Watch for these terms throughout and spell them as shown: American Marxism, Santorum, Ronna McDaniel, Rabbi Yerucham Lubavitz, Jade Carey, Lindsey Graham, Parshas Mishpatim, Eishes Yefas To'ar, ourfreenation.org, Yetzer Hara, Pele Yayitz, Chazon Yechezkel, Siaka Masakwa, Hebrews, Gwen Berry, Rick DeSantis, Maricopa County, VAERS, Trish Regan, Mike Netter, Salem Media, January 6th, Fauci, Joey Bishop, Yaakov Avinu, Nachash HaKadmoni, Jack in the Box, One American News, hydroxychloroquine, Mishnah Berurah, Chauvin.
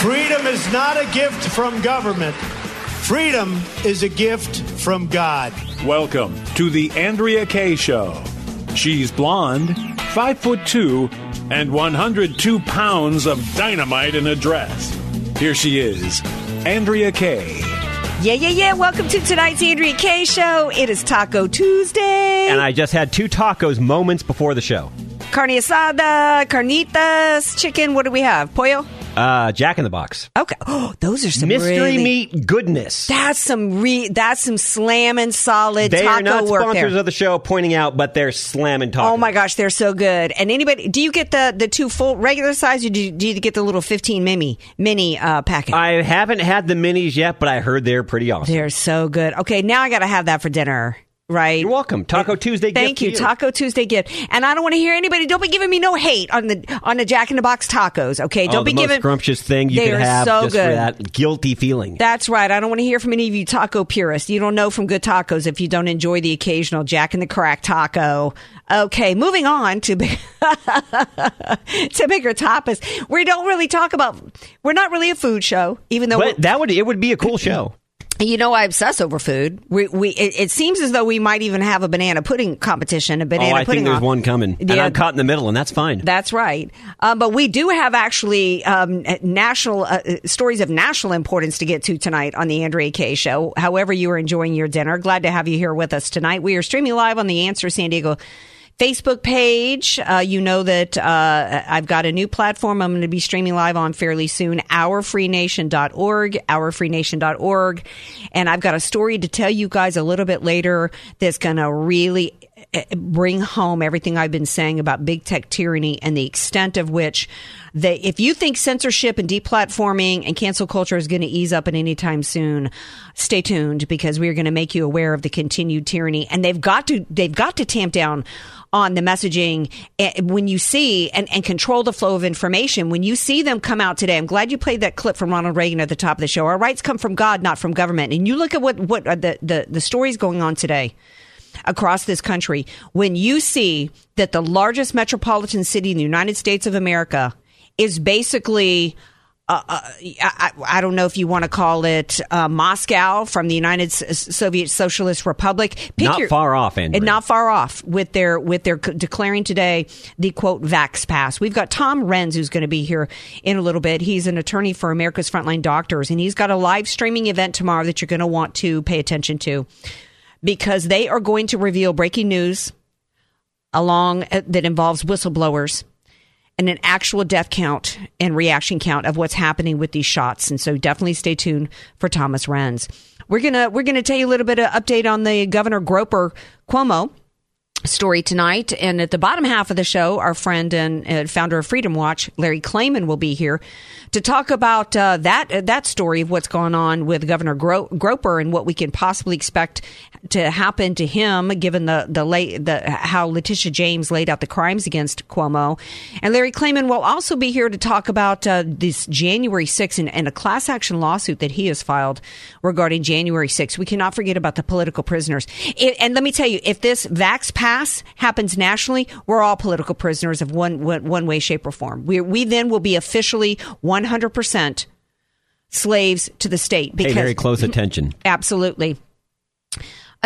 Freedom is not a gift from government. Freedom is a gift from God. Welcome to the Andrea Kaye Show. She's blonde, 5'2", and 102 pounds of dynamite in a dress. Here she is, Andrea Kaye. Yeah. Welcome to tonight's Andrea Kaye Show. It is Taco Tuesday. And I just had two tacos moments before the show. Carne asada, carnitas, chicken. What do we have? Pollo? Jack in the Box. Okay. Oh, those are some mystery really, meat goodness. That's some slamming solid taco work there. They are not sponsors of the show, pointing out, but they're slamming tacos. Oh my gosh, they're so good. And anybody, do you get the two full regular size, or do you get the little 15 mini packet? I haven't had the minis yet, but I heard they're pretty awesome. They're so good. Okay, now I got to have that for dinner. Right. You're welcome. Taco Tuesday gift. Thank you. Taco Tuesday gift. And I don't want to hear anybody. Don't be giving me no hate on the Jack in the Box tacos. Okay. Don't be giving. The most scrumptious thing you can have just for that guilty feeling. That's right. I don't want to hear from any of you taco purists. You don't know from good tacos if you don't enjoy the occasional Jack in the Crack taco. Okay. Moving on to bigger tapas. We don't really talk about. We're not really a food show, even though it would be a cool show. You know, I obsess over food. It seems as though we might even have a banana pudding competition. I think there's one coming. Yeah. And I'm caught in the middle, and that's fine. That's right. But we do have actually national stories of national importance to get to tonight on the Andrea Kaye Show. However you are enjoying your dinner, glad to have you here with us tonight. We are streaming live on the Answer San Diego Facebook page. You know that I've got a new platform I'm going to be streaming live on fairly soon, ourfreenation.org. And I've got a story to tell you guys a little bit later that's going to really bring home everything I've been saying about big tech tyranny and the extent of which if you think censorship and deplatforming and cancel culture is going to ease up at any time soon, stay tuned, because we're going to make you aware of the continued tyranny. And they've got to tamp down on the messaging when you see and control the flow of information. When you see them come out today, I'm glad you played that clip from Ronald Reagan at the top of the show. Our rights come from God, not from government. And you look at what are the stories going on today across this country. When you see that the largest metropolitan city in the United States of America is basically, I don't know if you want to call it Moscow from the United Soviet Socialist Republic. Not far off, Andrew. Not far off with their declaring today the, quote, vax pass. We've got Tom Renz, who's going to be here in a little bit. He's an attorney for America's Frontline Doctors, and he's got a live streaming event tomorrow that you're going to want to pay attention to, because they are going to reveal breaking news that involves whistleblowers and an actual death count and reaction count of what's happening with these shots. And so definitely stay tuned for Thomas Renz. We're gonna tell you a little bit of update on the Governor Groper Cuomo story tonight. And at the bottom half of the show, our friend and founder of Freedom Watch, Larry Klayman, will be here to talk about that story of what's going on with Governor Groper and what we can possibly expect to happen to him, given how Letitia James laid out the crimes against Cuomo. And Larry Klayman will also be here to talk about this January 6th and a class action lawsuit that he has filed regarding January 6th. We cannot forget about the political prisoners. And let me tell you, if this vax pass happens nationally, we're all political prisoners of one way, shape, or form. We then will be officially 100% slaves to the state. Because, very close attention. Absolutely.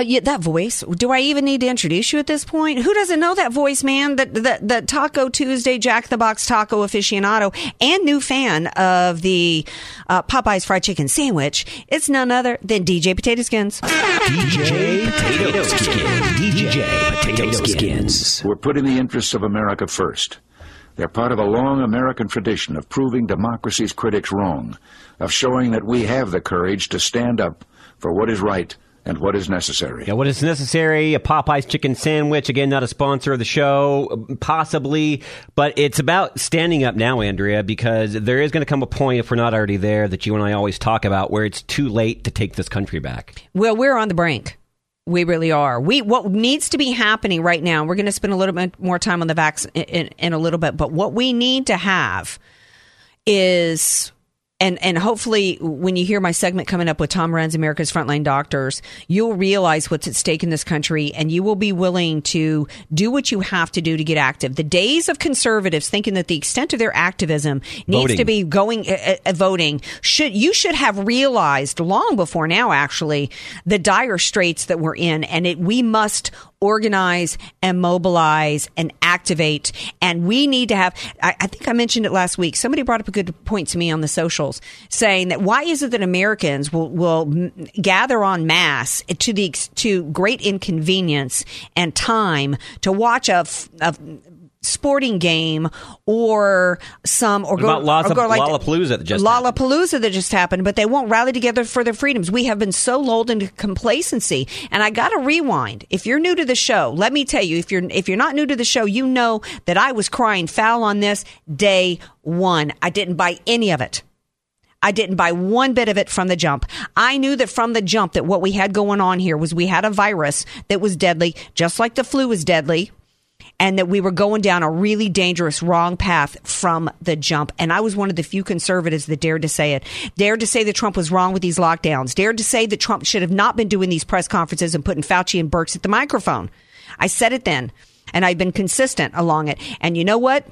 Yeah, that voice. Do I even need to introduce you at this point? Who doesn't know that voice, man? The Taco Tuesday Jack the Box taco aficionado and new fan of the Popeyes fried chicken sandwich. It's none other than DJ Potato Skins. DJ Potato Skins. We're putting the interests of America first. They're part of a long American tradition of proving democracy's critics wrong, of showing that we have the courage to stand up for what is right and what is necessary. Yeah, what is necessary? A Popeyes chicken sandwich. Again, not a sponsor of the show, possibly. But it's about standing up now, Andrea, because there is going to come a point, if we're not already there, that you and I always talk about, where it's too late to take this country back. Well, we're on the brink. We really are. What needs to be happening right now, we're going to spend a little bit more time on the vaccine in a little bit, but what we need to have is And hopefully when you hear my segment coming up with Tom Renz, America's Frontline Doctors, you'll realize what's at stake in this country, and you will be willing to do what you have to do to get active. The days of conservatives thinking that the extent of their activism needs to be going voting, you should have realized long before now, actually, the dire straits that we're in, and we must organize and mobilize and activate. And we need to have, I think I mentioned it last week, somebody brought up a good point to me on the socials, saying that why is it that Americans will gather en masse to great inconvenience and time to watch a sporting game Lollapalooza that just happened, but they won't rally together for their freedoms. We have been so lulled into complacency. And I got to rewind. If you're new to the show, let me tell you, if you're not new to the show, you know that I was crying foul on this day one. I didn't buy any of it. I didn't buy one bit of it from the jump. I knew that from the jump that what we had going on here was we had a virus that was deadly, just like the flu is deadly. And that we were going down a really dangerous, wrong path from the jump. And I was one of the few conservatives that dared to say it. Dared to say that Trump was wrong with these lockdowns. Dared to say that Trump should have not been doing these press conferences and putting Fauci and Burks at the microphone. I said it then. And I've been consistent along it. And you know what?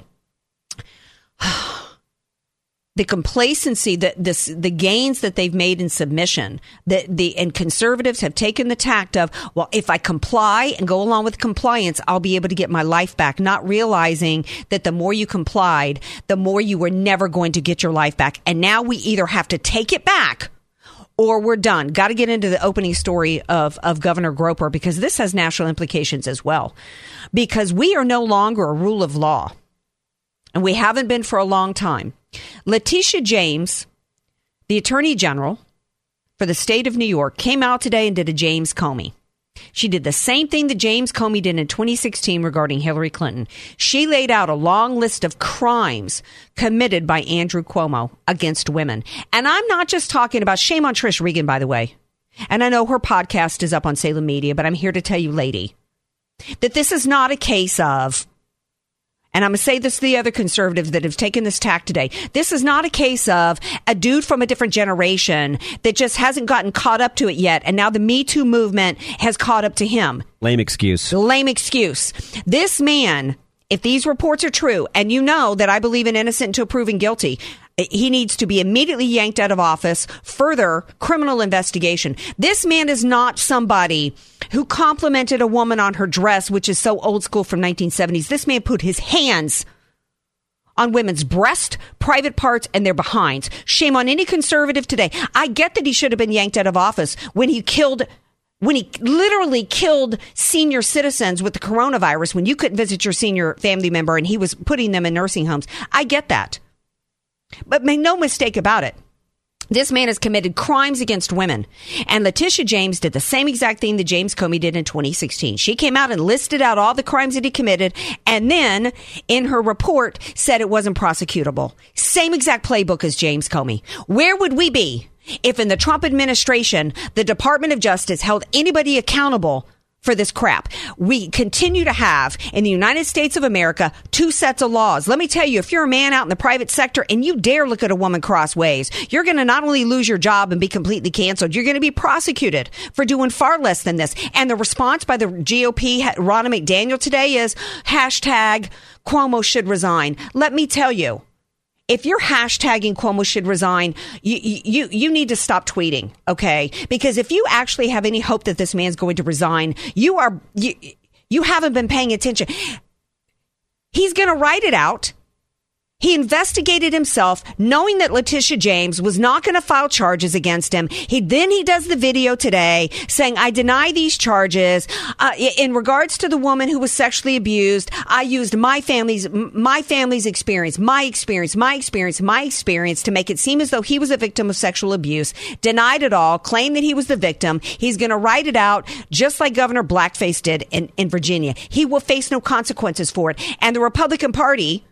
The complacency, the gains that they've made in submission, and conservatives have taken the tact of, well, if I comply and go along with compliance, I'll be able to get my life back, not realizing that the more you complied, the more you were never going to get your life back. And now we either have to take it back or we're done. Got to get into the opening story of Governor Groper, because this has national implications as well, because we are no longer a rule of law, and we haven't been for a long time. Letitia James, the Attorney General for the state of New York, came out today and did a James Comey. She did the same thing that James Comey did in 2016 regarding Hillary Clinton. She laid out a long list of crimes committed by Andrew Cuomo against women. And I'm not just talking about, shame on Trish Regan, by the way. And I know her podcast is up on Salem Media, but I'm here to tell you, lady, that this is not a case of, and I'm going to say this to the other conservatives that have taken this tack today, this is not a case of a dude from a different generation that just hasn't gotten caught up to it yet, and now the Me Too movement has caught up to him. Lame excuse. Lame excuse. This man, if these reports are true, and you know that I believe in innocent until proven guilty, he needs to be immediately yanked out of office, further criminal investigation. This man is not somebody who complimented a woman on her dress, which is so old school from 1970s. This man put his hands on women's breasts, private parts, and their behinds. Shame on any conservative today. I get that he should have been yanked out of office when he literally killed senior citizens with the coronavirus, when you couldn't visit your senior family member and he was putting them in nursing homes. I get that. But make no mistake about it, this man has committed crimes against women. And Letitia James did the same exact thing that James Comey did in 2016. She came out and listed out all the crimes that he committed, and then in her report said it wasn't prosecutable. Same exact playbook as James Comey. Where would we be if in the Trump administration, the Department of Justice held anybody accountable for this crap? We continue to have in the United States of America two sets of laws. Let me tell you, if you're a man out in the private sector and you dare look at a woman crossways, you're going to not only lose your job and be completely canceled, you're going to be prosecuted for doing far less than this. And the response by the GOP, Ronna McDaniel, today is hashtag Cuomo should resign. Let me tell you, if you're hashtagging Cuomo should resign, you need to stop tweeting, okay? Because if you actually have any hope that this man's going to resign, you haven't been paying attention. He's going to write it out. He investigated himself, knowing that Letitia James was not going to file charges against him. Then he does the video today saying, I deny these charges. In regards to the woman who was sexually abused, I used my family's experience to make it seem as though he was a victim of sexual abuse. Denied it all, claimed that he was the victim. He's going to write it out just like Governor Blackface did in Virginia. He will face no consequences for it. And the Republican Party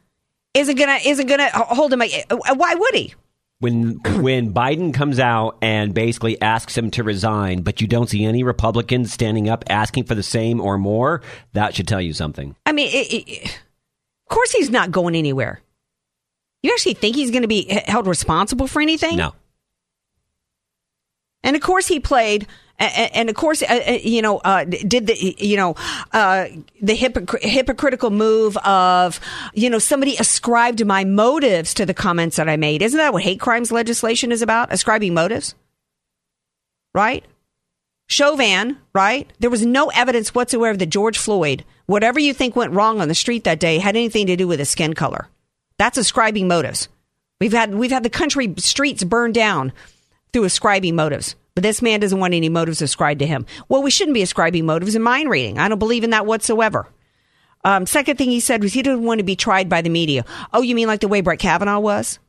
isn't gonna hold him. Why would he? When Biden comes out and basically asks him to resign, but you don't see any Republicans standing up asking for the same or more, that should tell you something. I mean, of course he's not going anywhere. You actually think he's going to be held responsible for anything? No. And of course he played, and of course, did the hypocritical move of, somebody ascribed my motives to the comments that I made. Isn't that what hate crimes legislation is about? Ascribing motives, right? Chauvin, right? There was no evidence whatsoever that George Floyd, whatever you think went wrong on the street that day, had anything to do with his skin color. That's ascribing motives. We've had the country streets burned down through ascribing motives. But this man doesn't want any motives ascribed to him. Well, we shouldn't be ascribing motives in mind reading. I don't believe in that whatsoever. Second thing he said was he didn't want to be tried by the media. Oh, you mean like the way Brett Kavanaugh was?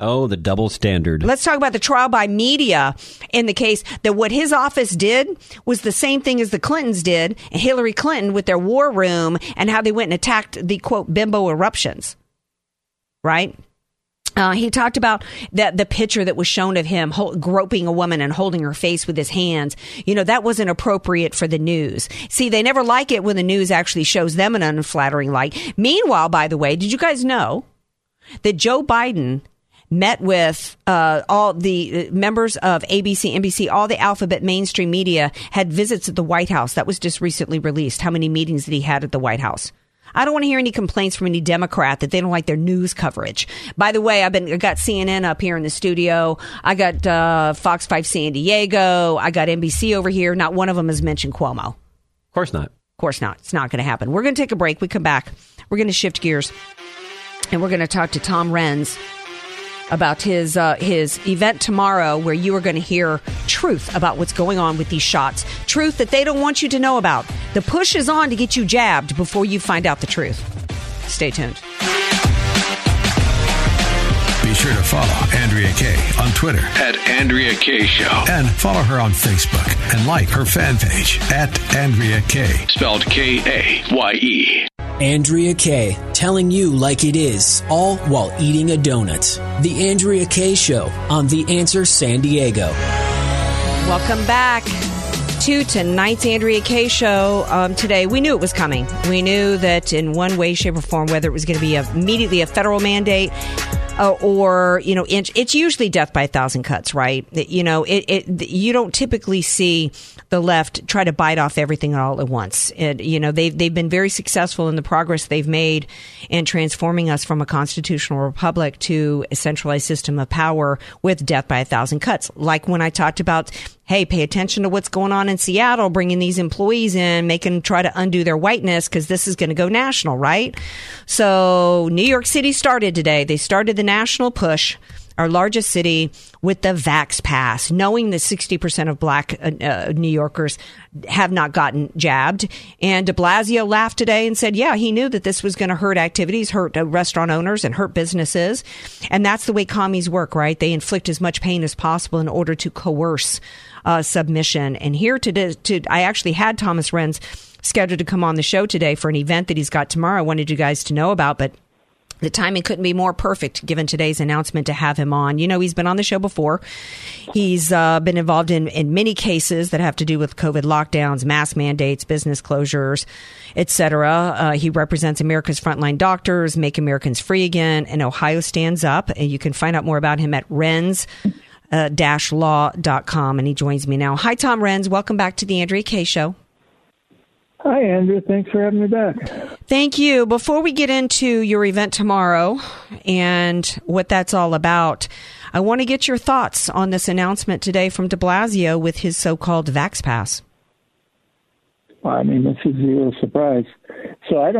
Oh, the double standard. Let's talk about the trial by media in the case that what his office did was the same thing as the Clintons did, and Hillary Clinton with their war room and how they went and attacked the, quote, bimbo eruptions. Right? He talked about the picture that was shown of him groping a woman and holding her face with his hands. That wasn't appropriate for the news. See, they never like it when the news actually shows them an unflattering light. Meanwhile, by the way, did you guys know that Joe Biden met with all the members of ABC, NBC, all the alphabet mainstream media, had visits at the White House? That was just recently released. How many meetings that he had at the White House? I don't want to hear any complaints from any Democrat that they don't like their news coverage. By the way, I got CNN up here in the studio. I got Fox 5 San Diego. I got NBC over here. Not one of them has mentioned Cuomo. Of course not. Of course not. It's not going to happen. We're going to take a break. We come back. We're going to shift gears, and we're going to talk to Tom Renz about his event tomorrow, where you are going to hear truth about what's going on with these shots. Truth that they don't want you to know about. The push is on to get you jabbed before you find out the truth. Stay tuned. Be sure to follow Andrea Kaye on Twitter @AndreaKayeShow. And follow her on Facebook and like her fan page @AndreaKaye. Spelled Kaye. Andrea Kaye, telling you like it is, all while eating a donut. The Andrea Kaye Show on The Answer San Diego. Welcome back to tonight's Andrea Kaye Show. Today, we knew it was coming. We knew that in one way, shape, or form, whether it was going to be immediately a federal mandate or it's usually death by a thousand cuts, right? You don't typically see the left try to bite off everything all at once. They've been very successful in the progress they've made in transforming us from a constitutional republic to a centralized system of power with death by a thousand cuts. Like when I talked about, hey, pay attention to what's going on in Seattle, bringing these employees in, making them try to undo their whiteness, because this is going to go national, right? So New York City started today. They started the national push, our largest city, with the vax pass, knowing that 60% of black New Yorkers have not gotten jabbed. And de Blasio laughed today and said, yeah, he knew that this was going to hurt activities, hurt restaurant owners and hurt businesses. And that's the way commies work, right? They inflict as much pain as possible in order to coerce submission. And here today, I actually had Thomas Renz scheduled to come on the show today for an event that he's got tomorrow. I wanted you guys to know about, but the timing couldn't be more perfect given today's announcement to have him on. He's been on the show before. He's been involved in many cases that have to do with COVID lockdowns, mask mandates, business closures, etc. He represents America's Frontline Doctors, Make Americans Free Again, and Ohio Stands Up. And you can find out more about him at renz-law.com, and he joins me now. Hi, Tom Renz. Welcome back to the Andrea Kaye Show. Hi, Andrew. Thanks for having me back. Thank you. Before we get into your event tomorrow and what that's all about, I want to get your thoughts on this announcement today from de Blasio with his so-called vax pass. Well, this is zero surprise. So I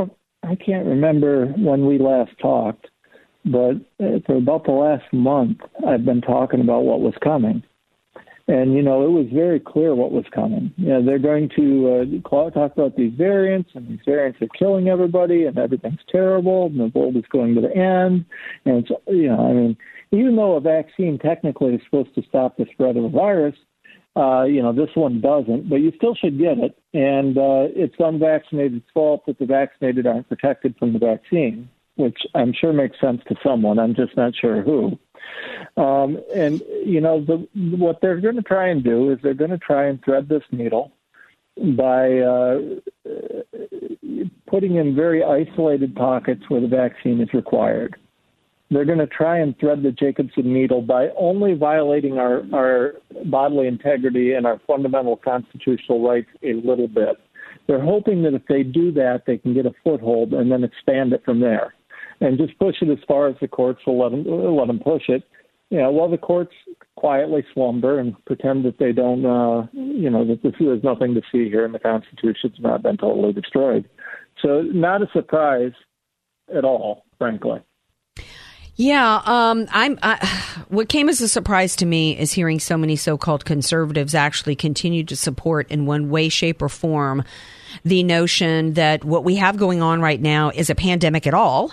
can't remember when we last talked, but for about the last month, I've been talking about what was coming. And, it was very clear what was coming. They're going to talk about these variants, and these variants are killing everybody, and everything's terrible, and the world is going to the end. And, it's, even though a vaccine technically is supposed to stop the spread of a virus, this one doesn't, but you still should get it. And it's unvaccinated's fault that the vaccinated aren't protected from the vaccine, which I'm sure makes sense to someone. I'm just not sure who. What they're going to try and do is they're going to try and thread this needle by putting in very isolated pockets where the vaccine is required. They're going to try and thread the Jacobson needle by only violating our bodily integrity and our fundamental constitutional rights a little bit. They're hoping that if they do that, they can get a foothold and then expand it from there and just push it as far as the courts will let them push it. Yeah, while the courts quietly slumber and pretend that they don't, that there's nothing to see here and the Constitution's not been totally destroyed. So not a surprise at all, frankly. Yeah, what came as a surprise to me is hearing so many so-called conservatives actually continue to support in one way, shape, or form the notion that what we have going on right now is a pandemic at all,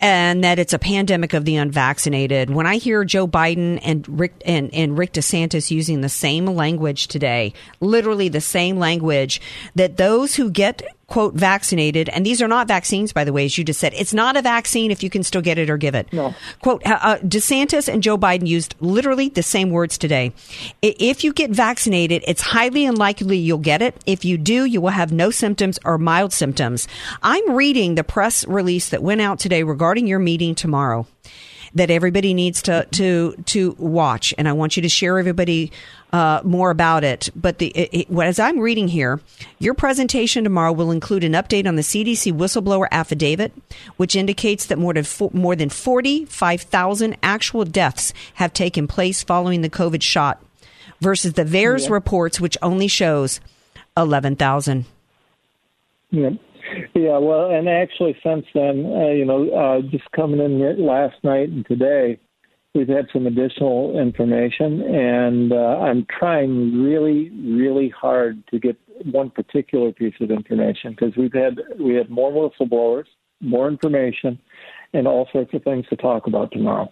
and that it's a pandemic of the unvaccinated. When I hear Joe Biden and Rick DeSantis using the same language today, literally the same language, that those who get, quote, vaccinated, and these are not vaccines, by the way, as you just said, it's not a vaccine if you can still get it or give it. No. Quote, DeSantis and Joe Biden used literally the same words today. If you get vaccinated, it's highly unlikely you'll get it. If you do, you will have no symptoms or mild symptoms. I'm reading the press release that went out today regarding your meeting tomorrow that everybody needs to watch. And I want you to share everybody more about it. But as I'm reading here, your presentation tomorrow will include an update on the CDC whistleblower affidavit, which indicates that more than 45,000 actual deaths have taken place following the COVID shot versus the VAERS reports, which only shows 11,000. Yeah, well, and actually since then, just coming in last night and today, we've had some additional information, and I'm trying really, really hard to get one particular piece of information because we had more whistleblowers, more information, and all sorts of things to talk about tomorrow.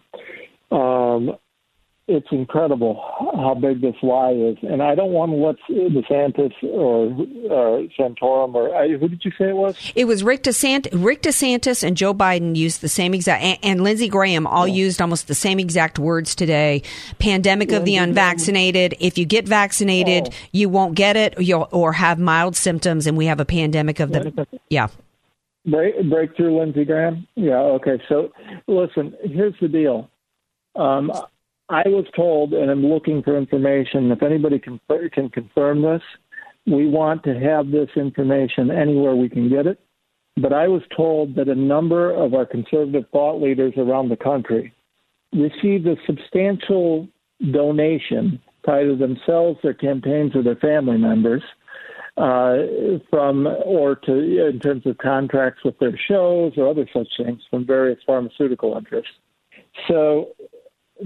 It's incredible how big this lie is. And I don't want to let DeSantis or Santorum who did you say it was? It was Rick DeSantis and Joe Biden used the same exact, and Lindsey Graham used almost the same exact words today. Pandemic of the unvaccinated. If you get vaccinated, you won't get it or have mild symptoms. And we have a pandemic of the, Breakthrough Lindsey Graham. Yeah. Okay. So listen, here's the deal. I was told, and I'm looking for information, if anybody can confirm this, we want to have this information anywhere we can get it. But I was told that a number of our conservative thought leaders around the country received a substantial donation, either themselves, their campaigns, or their family members, in terms of contracts with their shows or other such things from various pharmaceutical interests. So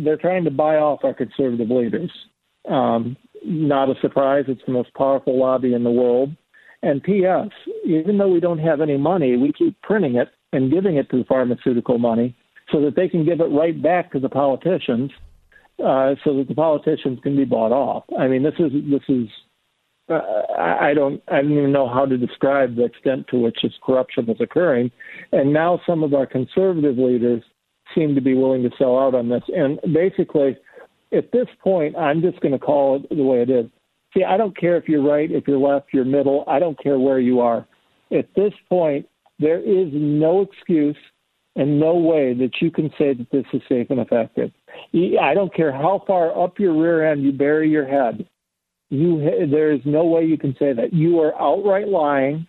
they're trying to buy off our conservative leaders. Not a surprise. It's the most powerful lobby in the world. And P.S., even though we don't have any money, we keep printing it and giving it to the pharmaceutical money so that they can give it right back to the politicians so that the politicians can be bought off. I mean, this is I don't even know how to describe the extent to which this corruption is occurring. And now some of our conservative leaders seem to be willing to sell out on this. And basically, at this point, I'm just going to call it the way it is. See, I don't care if you're right, if you're left, you're middle. I don't care where you are. At this point, there is no excuse and no way that you can say that this is safe and effective. I don't care how far up your rear end you bury your head. There is no way you can say that. You are outright lying,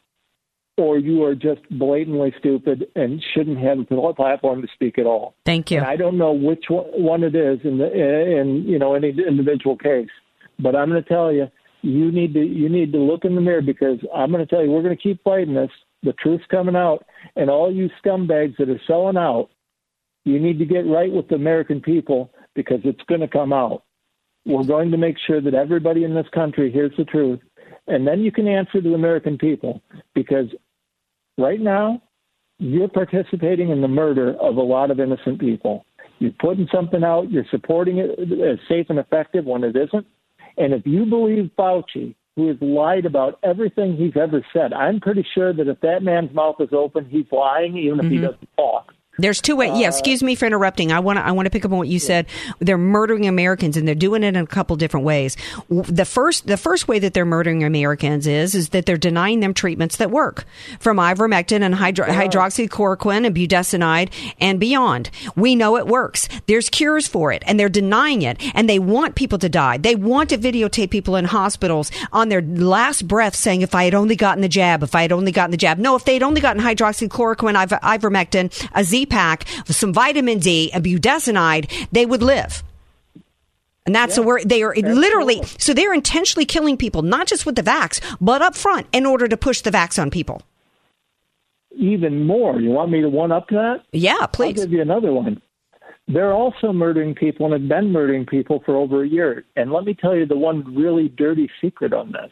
or you are just blatantly stupid and shouldn't have a platform to speak at all. Thank you. And I don't know which one it is in any individual case, but I'm going to tell you, you need to look in the mirror, because I'm going to tell you, we're going to keep fighting this. The truth's coming out, and all you scumbags that are selling out, you need to get right with the American people, because it's going to come out. We're going to make sure that everybody in this country hears the truth. And then you can answer to the American people, because right now you're participating in the murder of a lot of innocent people. You're putting something out. You're supporting it as safe and effective when it isn't. And if you believe Fauci, who has lied about everything he's ever said, I'm pretty sure that if that man's mouth is open, he's lying, even if he doesn't talk. There's two ways. Yeah, excuse me for interrupting. I want to pick up on what you said. They're murdering Americans, and they're doing it in a couple different ways. The first way that they're murdering Americans is that they're denying them treatments that work, from ivermectin and hydroxychloroquine and budesonide and beyond. We know it works. There's cures for it, and they're denying it, and they want people to die. They want to videotape people in hospitals on their last breath saying, if I had only gotten the jab, if I had only gotten the jab. No, if they'd only gotten hydroxychloroquine, ivermectin, a Z-Pack, some vitamin D, a budesonide, they would live. And that's the word. They are literally, so they're intentionally killing people, not just with the vax, but up front in order to push the vax on people. Even more. You want me to one up that? Yeah, please. I'll give you another one. They're also murdering people and have been murdering people for over a year. And let me tell you the one really dirty secret on this.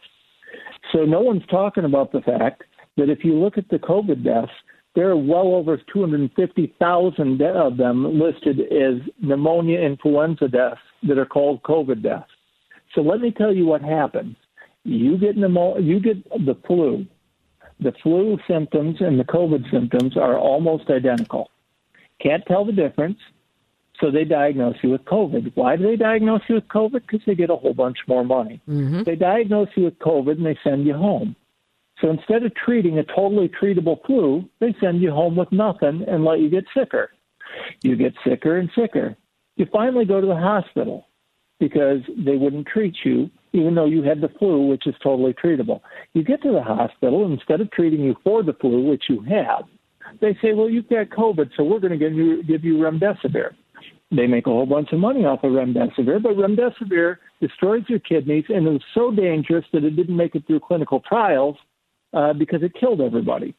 So no one's talking about the fact that if you look at the COVID deaths, there are well over 250,000 of them listed as pneumonia influenza deaths that are called COVID deaths. So let me tell you what happens. You get the flu. The flu symptoms and the COVID symptoms are almost identical. Can't tell the difference, so they diagnose you with COVID. Why do they diagnose you with COVID? Because they get a whole bunch more money. Mm-hmm. They diagnose you with COVID and they send you home. So instead of treating a totally treatable flu, they send you home with nothing and let you get sicker. You get sicker and sicker. You finally go to the hospital because they wouldn't treat you, even though you had the flu, which is totally treatable. You get to the hospital, and instead of treating you for the flu, which you have, they say, well, you've got COVID, so we're going to give you remdesivir. They make a whole bunch of money off of remdesivir, but remdesivir destroys your kidneys, and it was so dangerous that it didn't make it through clinical trials. Because it killed everybody.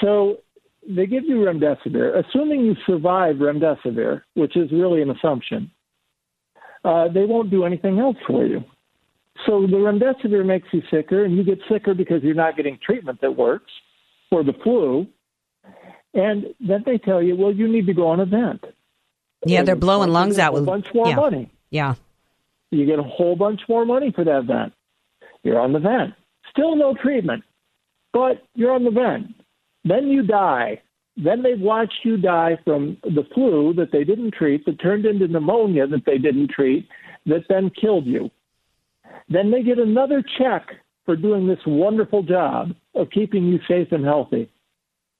So they give you remdesivir. Assuming you survive remdesivir, which is really an assumption, they won't do anything else for you. So the remdesivir makes you sicker, and you get sicker because you're not getting treatment that works for the flu. And then they tell you, well, you need to go on a vent. Yeah, they're blowing lungs out with a bunch more money. Yeah. You get a whole bunch more money for that vent. You're on the vent. Still no treatment. But you're on the vent. Then you die. Then they've watched you die from the flu that they didn't treat, that turned into pneumonia that they didn't treat, that then killed you. Then they get another check for doing this wonderful job of keeping you safe and healthy.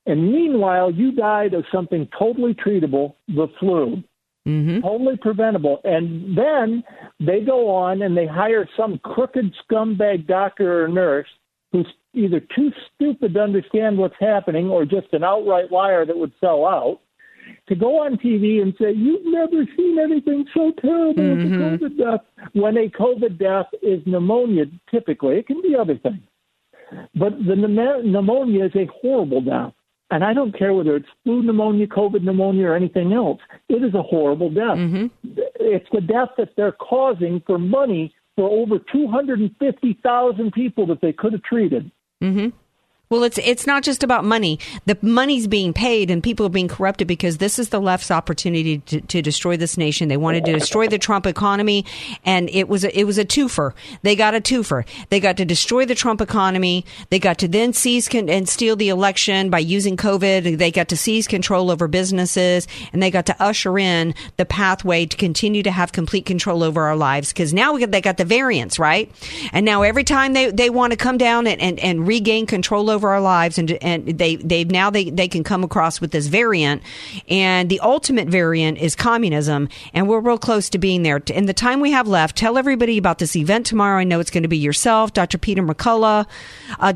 And meanwhile, you died of something totally treatable, the flu. Mm-hmm. Totally preventable. And then they go on and they hire some crooked scumbag doctor or nurse who's either too stupid to understand what's happening or just an outright liar that would sell out, to go on TV and say, you've never seen anything so terrible as a COVID death, when a COVID death is pneumonia, typically. It can be other things. But the pneumonia is a horrible death. And I don't care whether it's flu pneumonia, COVID pneumonia, or anything else. It is a horrible death. Mm-hmm. It's the death that they're causing for money for over 250,000 people that they could have treated. Mm-hmm. Well, it's not just about money. The money's being paid and people are being corrupted because this is the left's opportunity to destroy this nation. They wanted to destroy the Trump economy, and it was a twofer. They got a twofer. They got to destroy the Trump economy. They got to then seize and steal the election by using COVID. They got to seize control over businesses, and they got to usher in the pathway to continue to have complete control over our lives, because now they got the variants, right? And now every time they want to come down and regain control over our lives, and they can come across with this variant, and the ultimate variant is communism, and we're real close to being there. In the time we have left, tell everybody about this event tomorrow. I know it's going to be yourself, Dr. Peter McCullough,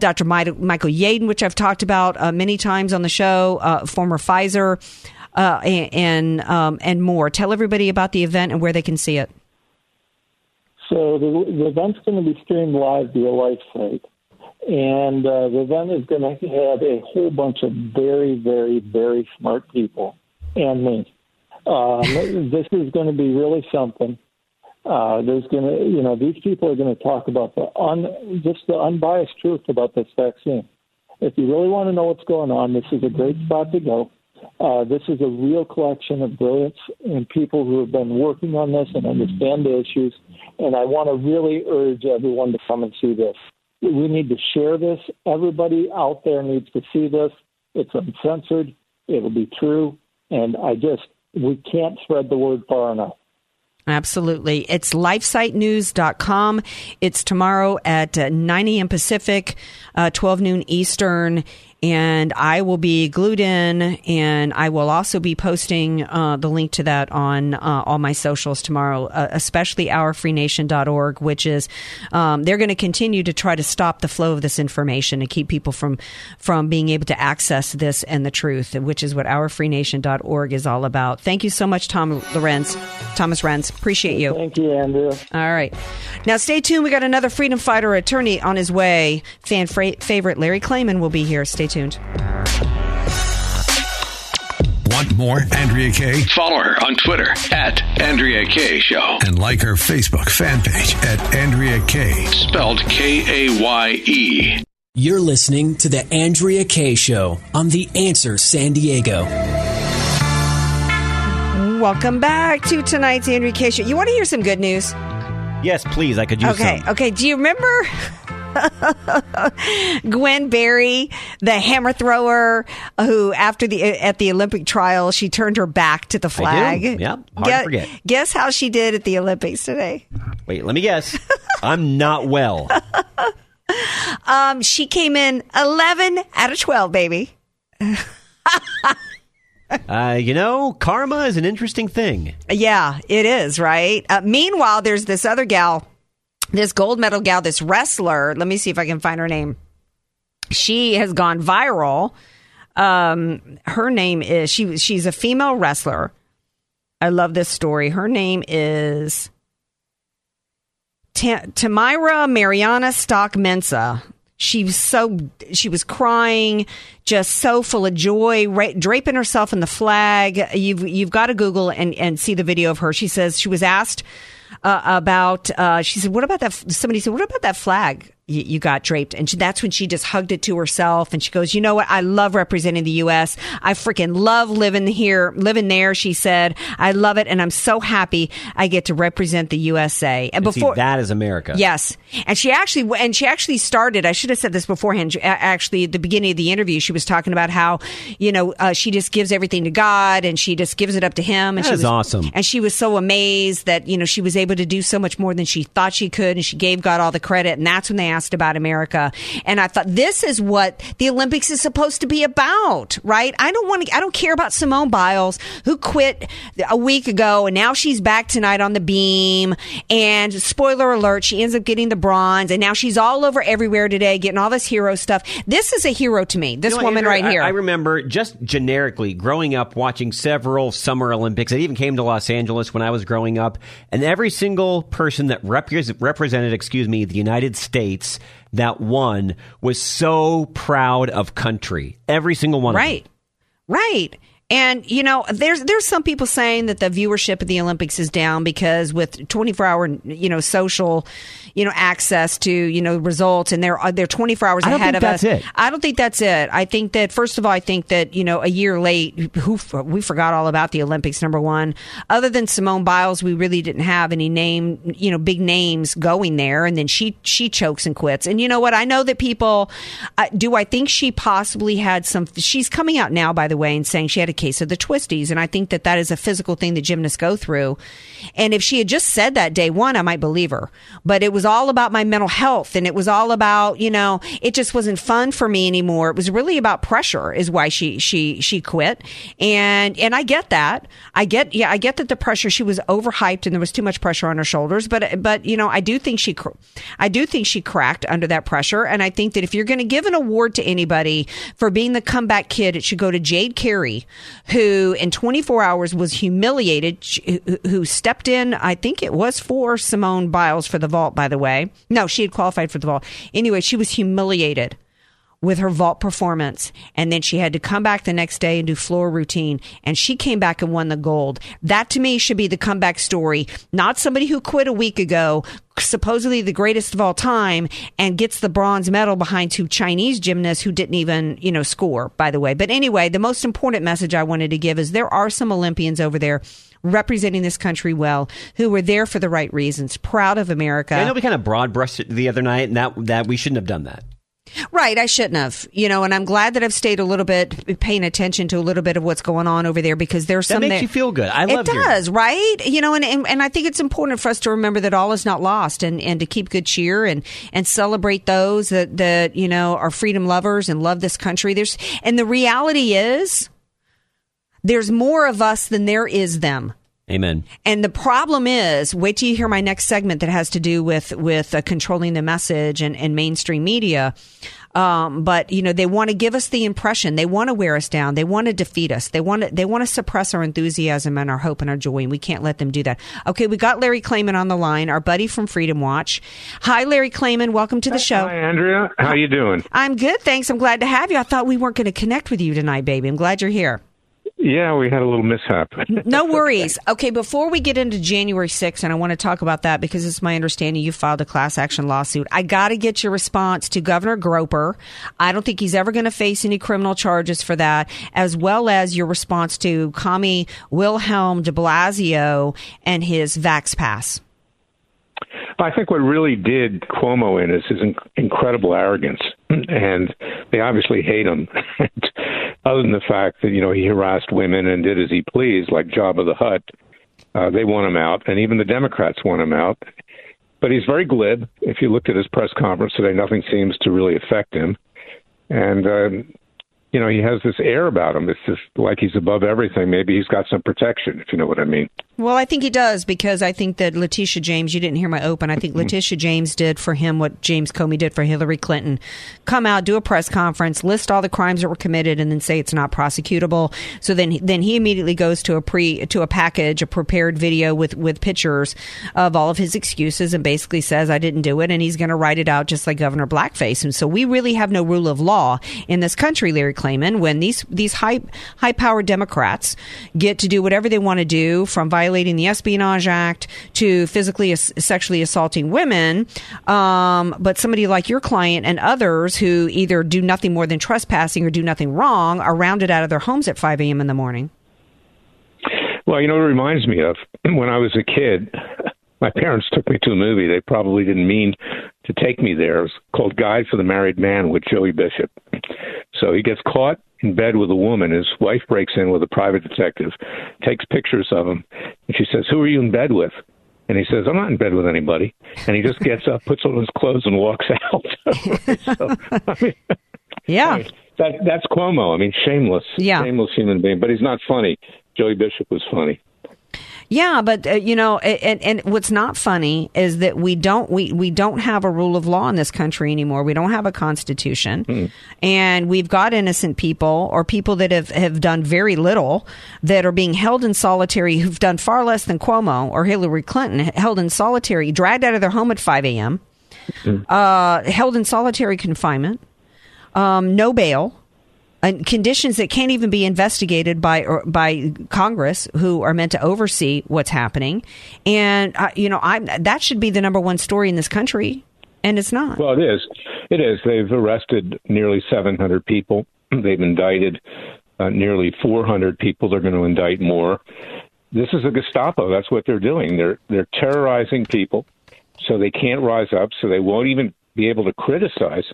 Dr. Michael Yeadon, which I've talked about many times on the show, former Pfizer, and more. Tell everybody about the event and where they can see it. So the event's going to be streamed live via LifeSite. And the event is going to have a whole bunch of very, very, very smart people and me. This is going to be really something. There's going to, these people are going to talk about the unbiased truth about this vaccine. If you really want to know what's going on, this is a great spot to go. This is a real collection of brilliance and people who have been working on this and understand the issues. And I want to really urge everyone to come and see this. We need to share this. Everybody out there needs to see this. It's uncensored. It will be true. And we can't spread the word far enough. Absolutely. It's LifeSiteNews.com. It's tomorrow at 9 a.m. Pacific, 12 noon Eastern. And I will be glued in, and I will also be posting the link to that on all my socials tomorrow, especially ourfreenation.org, which is they're going to continue to try to stop the flow of this information and keep people from being able to access this and the truth, which is what ourfreenation.org is all about. Thank you so much, Thomas Renz. Appreciate you. Thank you, Andrew. All right. Now, stay tuned. We got another freedom fighter attorney on his way. Fan favorite Larry Klayman will be here. Stay tuned. Want more Andrea Kaye? Follow her on Twitter at Andrea Kaye Show. And like her Facebook fan page at Andrea Kaye. Spelled Kaye. You're listening to The Andrea Kaye Show on The Answer San Diego. Welcome back to tonight's Andrea Kaye Show. You want to hear some good news? Yes, please. I could use some. Okay. Do you remember... Gwen Berry, the hammer thrower, who at the Olympic trial, she turned her back to the flag. I do. Yep. Hard to forget. Guess how she did at the Olympics today? Wait, let me guess. I'm not well. She came in 11 out of 12, baby. Karma is an interesting thing. Yeah, it is, right? Meanwhile, there's this other gal. This gold medal gal, this wrestler, let me see if I can find her name. She has gone viral. Her name is, she's a female wrestler. I love this story. Her name is Tamira Mariana Stock Mensa. She was crying, just so full of joy, draping herself in the flag. You've got to Google and see the video of her. She says she was asked somebody said, what about that flag you got draped? And that's when she just hugged it to herself. And she goes, you know what? I love representing the U.S. I freaking love living here, living there. She said, I love it. And I'm so happy I get to represent the USA. And before see, that is America. Yes. And she actually started, I should have said this beforehand. Actually, at the beginning of the interview, she was talking about how, she just gives everything to God and she just gives it up to him. And that was awesome. And she was so amazed that, she was able to do so much more than she thought she could. And she gave God all the credit. And that's when they asked about America. And I thought, this is what the Olympics is supposed to be about, right? I don't care about Simone Biles, who quit a week ago, and now she's back tonight on the beam. And spoiler alert, she ends up getting the bronze, and now she's all over everywhere today, getting all this hero stuff. This is a hero to me, this woman, Andrew, right here. I remember just generically growing up watching several Summer Olympics. I even came to Los Angeles when I was growing up, and every single person that represented, the United States that one was so proud of country. Every single one. Right. Of them. Right. And, there's some people saying that the viewership of the Olympics is down because with 24-hour, social, access to, results, and they're 24 hours ahead of us. I don't think that's it. I think that, first of all, a year late, we forgot all about the Olympics, number one. Other than Simone Biles, we really didn't have any big names going there. And then she chokes and quits. And you know what? I know that people, do I think she possibly had some, she's coming out now, by the way, and saying she had a case of the twisties, and I think that is a physical thing that gymnasts go through. And if she had just said that day one, I might believe her. But it was all about my mental health, and it was all about it just wasn't fun for me anymore. It was really about pressure, is why she quit. And I get that. I get that the pressure. She was overhyped, and there was too much pressure on her shoulders. But I do think she cracked under that pressure. And I think that if you're going to give an award to anybody for being the comeback kid, it should go to Jade Carey, who in 24 hours was humiliated, who stepped in, I think it was for Simone Biles for the vault, by the way. No, she had qualified for the vault. Anyway, she was humiliated with her vault performance, and then she had to come back the next day and do floor routine, and she came back and won the gold. That, to me, should be the comeback story, not somebody who quit a week ago, supposedly the greatest of all time, and gets the bronze medal behind two Chinese gymnasts who didn't even, score, by the way. But anyway, the most important message I wanted to give is there are some Olympians over there representing this country well, who were there for the right reasons, proud of America. Yeah, I know we kind of broad-brushed it the other night, and that we shouldn't have done that. Right. I shouldn't have, you know, and I'm glad that I've stayed a little bit paying attention to a little bit of what's going on over there, because there's some that makes you feel good. I love it. It does. Right. You know, and I think it's important for us to remember that all is not lost, and to keep good cheer and celebrate those that, you know, are freedom lovers and love this country. And the reality is there's more of us than there is them. Amen. And the problem is, wait till you hear my next segment that has to do with controlling the message and mainstream media. But, you know, they want to give us the impression. They want to wear us down. They want to defeat us. They want to suppress our enthusiasm and our hope and our joy. And we can't let them do that. Okay, we got Larry Klayman on the line, our buddy from Freedom Watch. Hi, Larry Klayman. Welcome to the show. Hi, Andrea. How you doing? I'm good, thanks. I'm glad to have you. I thought we weren't going to connect with you tonight, baby. I'm glad you're here. Yeah, we had a little mishap. No worries. Okay, before we get into January 6th, and I want to talk about that because it's my understanding you filed a class action lawsuit. I got to get your response to Governor Groper. I don't think he's ever going to face any criminal charges for that, as well as your response to Commie Wilhelm de Blasio and his Vax Pass. I think what really did Cuomo in is his incredible arrogance, and they obviously hate him, other than the fact that, you know, he harassed women and did as he pleased, like Jabba the Hutt. They want him out, and even the Democrats want him out. But he's very glib. If you looked at his press conference today, nothing seems to really affect him. And, you know, he has this air about him. It's just like he's above everything. Maybe he's got some protection, if you know what I mean. Well, I think he does, because I think that Letitia James, you didn't hear my open, I think Letitia James did for him what James Comey did for Hillary Clinton. Come out, do a press conference, list all the crimes that were committed, and then say it's not prosecutable. So then he immediately goes to a package, a prepared video with pictures of all of his excuses, and basically says, I didn't do it, and he's going to write it out just like Governor Blackface. And so we really have no rule of law in this country, Larry Klayman, when these high-powered Democrats get to do whatever they want to do, from violating the Espionage Act to physically sexually assaulting women, but somebody like your client and others who either do nothing more than trespassing or do nothing wrong are rounded out of their homes at 5 a.m. in the morning. Well, you know, it reminds me of when I was a kid, my parents took me to a movie. They probably didn't mean to take me there. It was called Guide for the Married Man with Joey Bishop. So he gets caught in bed with a woman. His wife breaks in with a private detective, takes pictures of him, and she says, who are you in bed with? And he says, I'm not in bed with anybody. And he just gets up, puts on his clothes, and walks out. That's Cuomo. I mean, shameless human being. But he's not funny. Joey Bishop was funny. Yeah, but, you know, and what's not funny is that we don't have a rule of law in this country anymore. We don't have a constitution. And we've got innocent people, or people that have done very little, that are being held in solitary, who've done far less than Cuomo or Hillary Clinton, held in solitary, dragged out of their home at 5 a.m., held in solitary confinement, no bail. And conditions that can't even be investigated by Congress, who are meant to oversee what's happening. And, you know, that should be the number one story in this country, and it's not. Well, it is. It is. They've arrested nearly 700 people. They've indicted nearly 400 people. They're going to indict more. This is a Gestapo. That's what they're doing. They're terrorizing people, so they can't rise up, so they won't even be able to criticize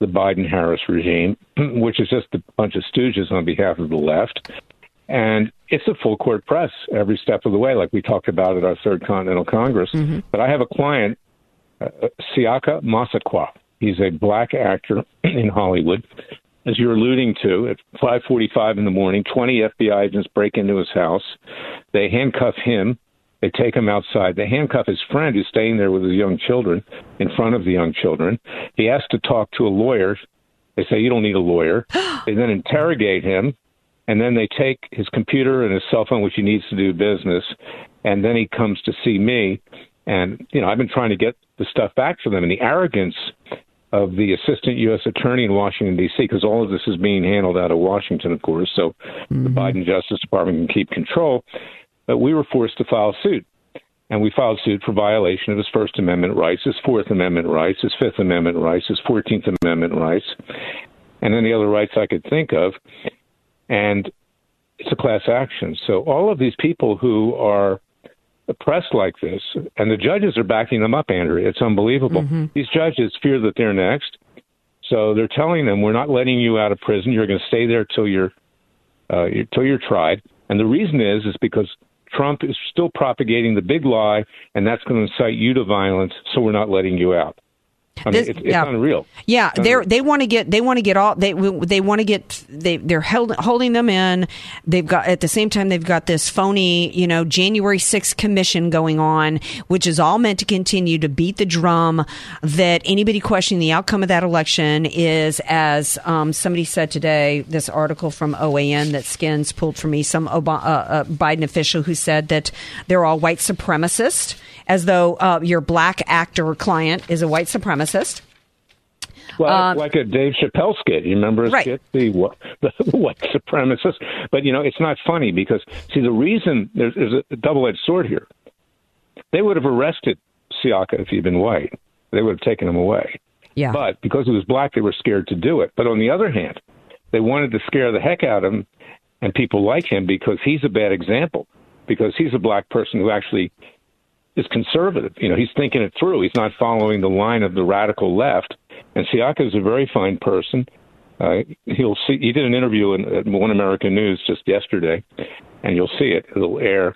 the Biden-Harris regime, which is just a bunch of stooges on behalf of the left. And it's a full-court press every step of the way, like we talked about at our Third Continental Congress. But I have a client, Siaka Masakwa. He's a black actor in Hollywood. As you're alluding to, at 5:45 in the morning, 20 FBI agents break into his house. They handcuff him. They take him outside. They handcuff his friend, who's staying there with his young children, in front of the young children. He has to talk to a lawyer. They say, you don't need a lawyer. They then interrogate him, and then they take his computer and his cell phone, which he needs to do business, and then he comes to see me. And, you know, I've been trying to get the stuff back for them. And the arrogance of the assistant U.S. attorney in Washington, D.C., because all of this is being handled out of Washington, of course, so the Biden Justice Department can keep control. But we were forced to file suit, and we filed suit for violation of his First Amendment rights, his Fourth Amendment rights, his Fifth Amendment rights, his 14th Amendment rights, and any other rights I could think of. And it's a class action. So all of these people who are oppressed like this, and the judges are backing them up, Andrea. It's unbelievable. These judges fear that they're next. So they're telling them, we're not letting you out of prison. You're going to stay there till you're tried. And the reason is because Trump is still propagating the big lie, and that's going to incite you to violence. So we're not letting you out. I mean, it's unreal. Yeah, they're holding them in. They've got, at the same time, they've got this phony, January 6th commission going on, which is all meant to continue to beat the drum that anybody questioning the outcome of that election is, as somebody said today, this article from OAN that Skins pulled for me, some Biden official who said that they're all white supremacists, as though your black actor client is a white supremacist. Well, like a Dave Chappelle skit. You remember his skit? The white supremacist. But, it's not funny because, see, the reason there's a double-edged sword here. They would have arrested Siaka if he'd been white. They would have taken him away. Yeah. But because he was black, they were scared to do it. But on the other hand, they wanted to scare the heck out of him and people like him because he's a bad example, because he's a black person who actually is conservative. He's thinking it through. He's not following the line of the radical left. And Siaka is a very fine person. He'll see. He did an interview at One American News just yesterday, and you'll see it. It'll air.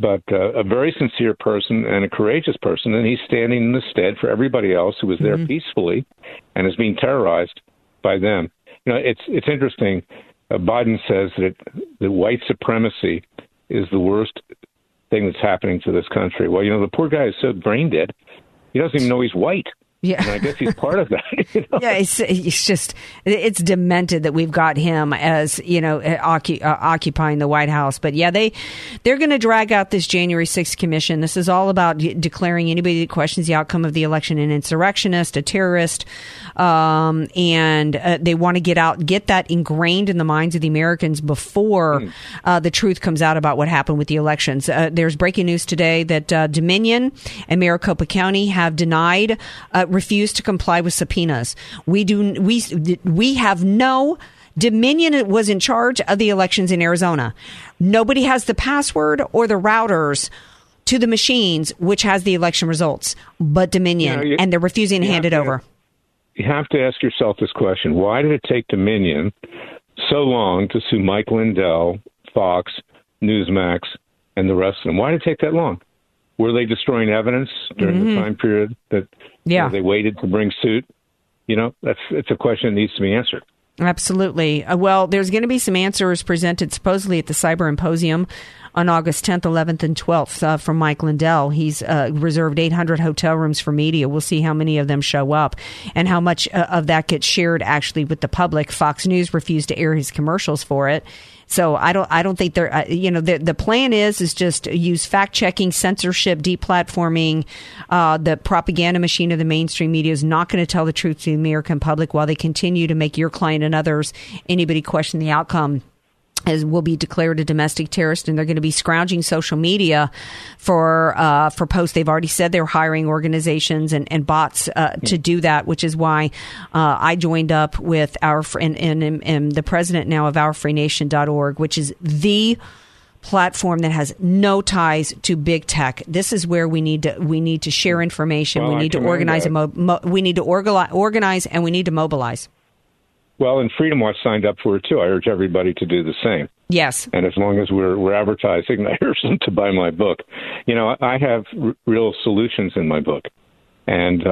But a very sincere person and a courageous person, and he's standing in the stead for everybody else who was there peacefully and is being terrorized by them. It's interesting. Biden says that the white supremacy is the worst thing that's happening to this country. Well, the poor guy is so brain dead, he doesn't even know he's white. Yeah, and I guess he's part of that. Yeah, it's just, it's demented that we've got him as occupying the White House. But yeah, they're going to drag out this January 6th commission. This is all about declaring anybody that questions the outcome of the election an insurrectionist, a terrorist, and they want to get that ingrained in the minds of the Americans before the truth comes out about what happened with the elections. There's breaking news today that Dominion and Maricopa County have denied. Refused to comply with subpoenas. We have no Dominion was in charge of the elections in Arizona. Nobody has the password or the routers to the machines which has the election results, but Dominion, and they're refusing to hand it over. You have to ask yourself this question: why did it take Dominion so long to sue Mike Lindell, Fox, Newsmax, and the rest of them? Why did it take that long? Were they destroying evidence during the time period that they waited to bring suit? It's a question that needs to be answered. Absolutely. Well, there's going to be some answers presented supposedly at the Cyber Symposium on August 10th, 11th, and 12th from Mike Lindell. He's reserved 800 hotel rooms for media. We'll see how many of them show up and how much of that gets shared actually with the public. Fox News refused to air his commercials for it. So I don't think they're, the plan is just use fact checking, censorship, deplatforming. The propaganda machine of the mainstream media is not going to tell the truth to the American public while they continue to make your client and others, anybody question the outcome, as will be declared a domestic terrorist, and they're going to be scrounging social media for posts. They've already said they're hiring organizations and bots to do that, which is why I joined up with our and the president now of ourfreenation.org, which is the platform that has no ties to big tech. This is where we need to share information. Well, we need to organize and organize, and we need to mobilize. Well, and Freedom Watch signed up for it, too. I urge everybody to do the same. Yes. And as long as we're advertising, I urge them to buy my book. I have real solutions in my book. And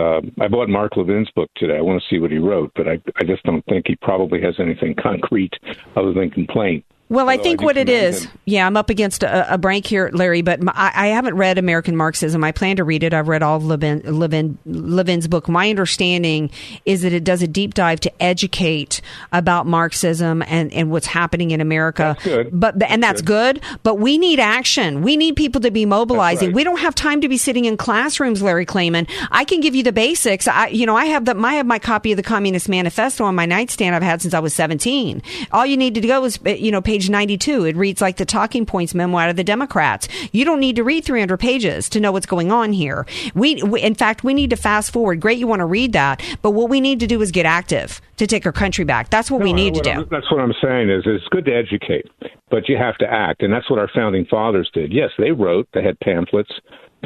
I bought Mark Levin's book today. I want to see what he wrote, but I just don't think he probably has anything concrete other than complaint. Well, I think what it is, I'm up against a break here, Larry, but I haven't read American Marxism. I plan to read it. I've read all of Levin's book. My understanding is that it does a deep dive to educate about Marxism and what's happening in America. That's good. That's good. But we need action. We need people to be mobilizing. Right. We don't have time to be sitting in classrooms, Larry Klayman. I can give you the basics. I have my copy of the Communist Manifesto on my nightstand. I've had since I was 17. All you need to go is, page 92. It reads like the talking points memo out of the Democrats. You don't need to read 300 pages to know what's going on here. We need to fast forward. Great, you want to read that, but what we need to do is get active to take our country back. That's what we need to do. That's what I'm saying is it's good to educate, but you have to act, and that's what our founding fathers did. Yes, they wrote. They had pamphlets.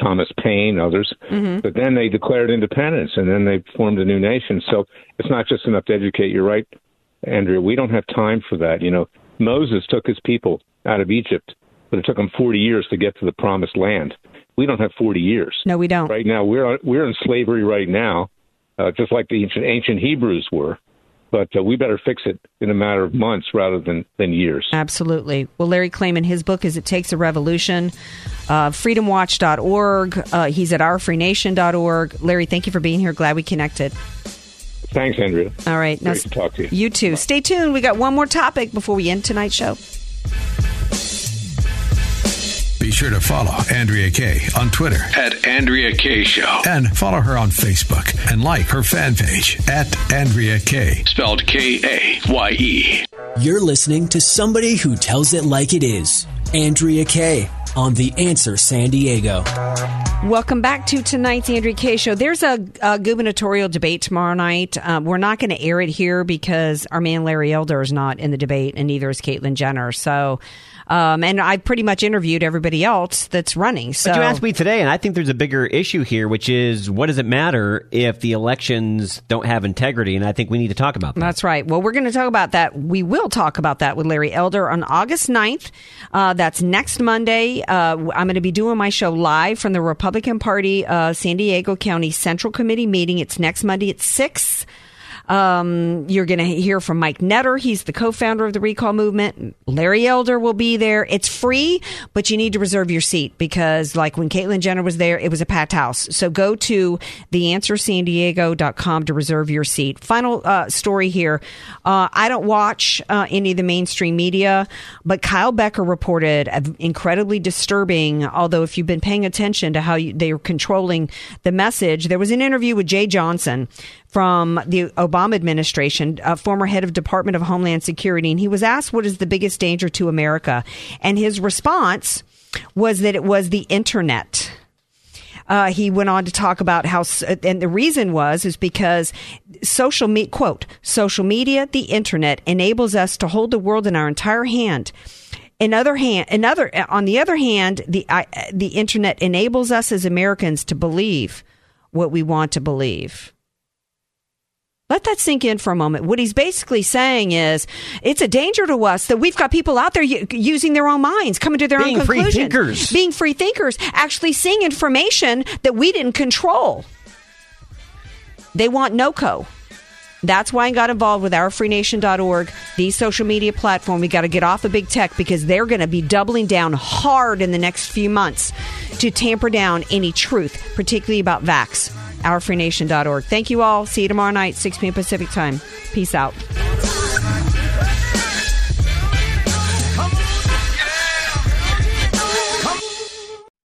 Thomas Paine, others. Mm-hmm. But then they declared independence, and then they formed a new nation. So it's not just enough to educate. You're right, Andrea. We don't have time for that. You know, Moses took his people out of Egypt, but it took them 40 years to get to the promised land. We don't have 40 years. No, we don't. Right now, we're in slavery right now, just like the ancient Hebrews were. But we better fix it in a matter of months rather than years. Absolutely. Well, Larry Klayman, his book is It Takes a Revolution, freedomwatch.org. He's at ourfreenation.org. Larry, thank you for being here. Glad we connected. Thanks, Andrea. All right. Great to talk to you. You too. Bye. Stay tuned. We got one more topic before we end tonight's show. Be sure to follow Andrea Kaye on Twitter at Andrea Kaye Show, and follow her on Facebook and like her fan page at Andrea Kaye, spelled Kaye. You're listening to somebody who tells it like it is. Andrea Kaye on The Answer San Diego. Welcome back to tonight's Andrea Kaye Show. There's a gubernatorial debate tomorrow night. We're not going to air it here because our man Larry Elder is not in the debate, and neither is Caitlyn Jenner. So, and I pretty much interviewed everybody else that's running. So. But you asked me today, and I think there's a bigger issue here, which is, what does it matter if the elections don't have integrity? And I think we need to talk about that. That's right. Well, we're going to talk about that. We will talk about that with Larry Elder on August 9th. That's next Monday. I'm going to be doing my show live from the Republican Party San Diego County Central Committee meeting. It's next Monday at 6. You're going to hear from Mike Netter. He's the co-founder of the recall movement. Larry Elder will be there. It's free, but you need to reserve your seat because, like when Caitlyn Jenner was there, it was a packed house. So go to theanswersandiego.com to reserve your seat. Final story here. I don't watch any of the mainstream media, but Kyle Becker reported incredibly disturbing, although if you've been paying attention to how they are controlling the message, there was an interview with Jay Johnson from the Obama administration, former head of Department of Homeland Security, and he was asked, what is the biggest danger to America? And his response was that it was the internet. He went on to talk about how, and the reason was because social media, the internet, enables us to hold the world in our entire hand. On the other hand, the internet enables us as Americans to believe what we want to believe. Let that sink in for a moment. What he's basically saying is, it's a danger to us that we've got people out there using their own minds, coming to their own conclusions. Being free thinkers, actually seeing information that we didn't control. They want NoCo. That's why I got involved with ourfreenation.org, the social media platform. We got to get off of big tech because they're going to be doubling down hard in the next few months to tamper down any truth, particularly about vax. ourfreenation.org. Thank you all. See you tomorrow night, 6 p.m. Pacific time. Peace out.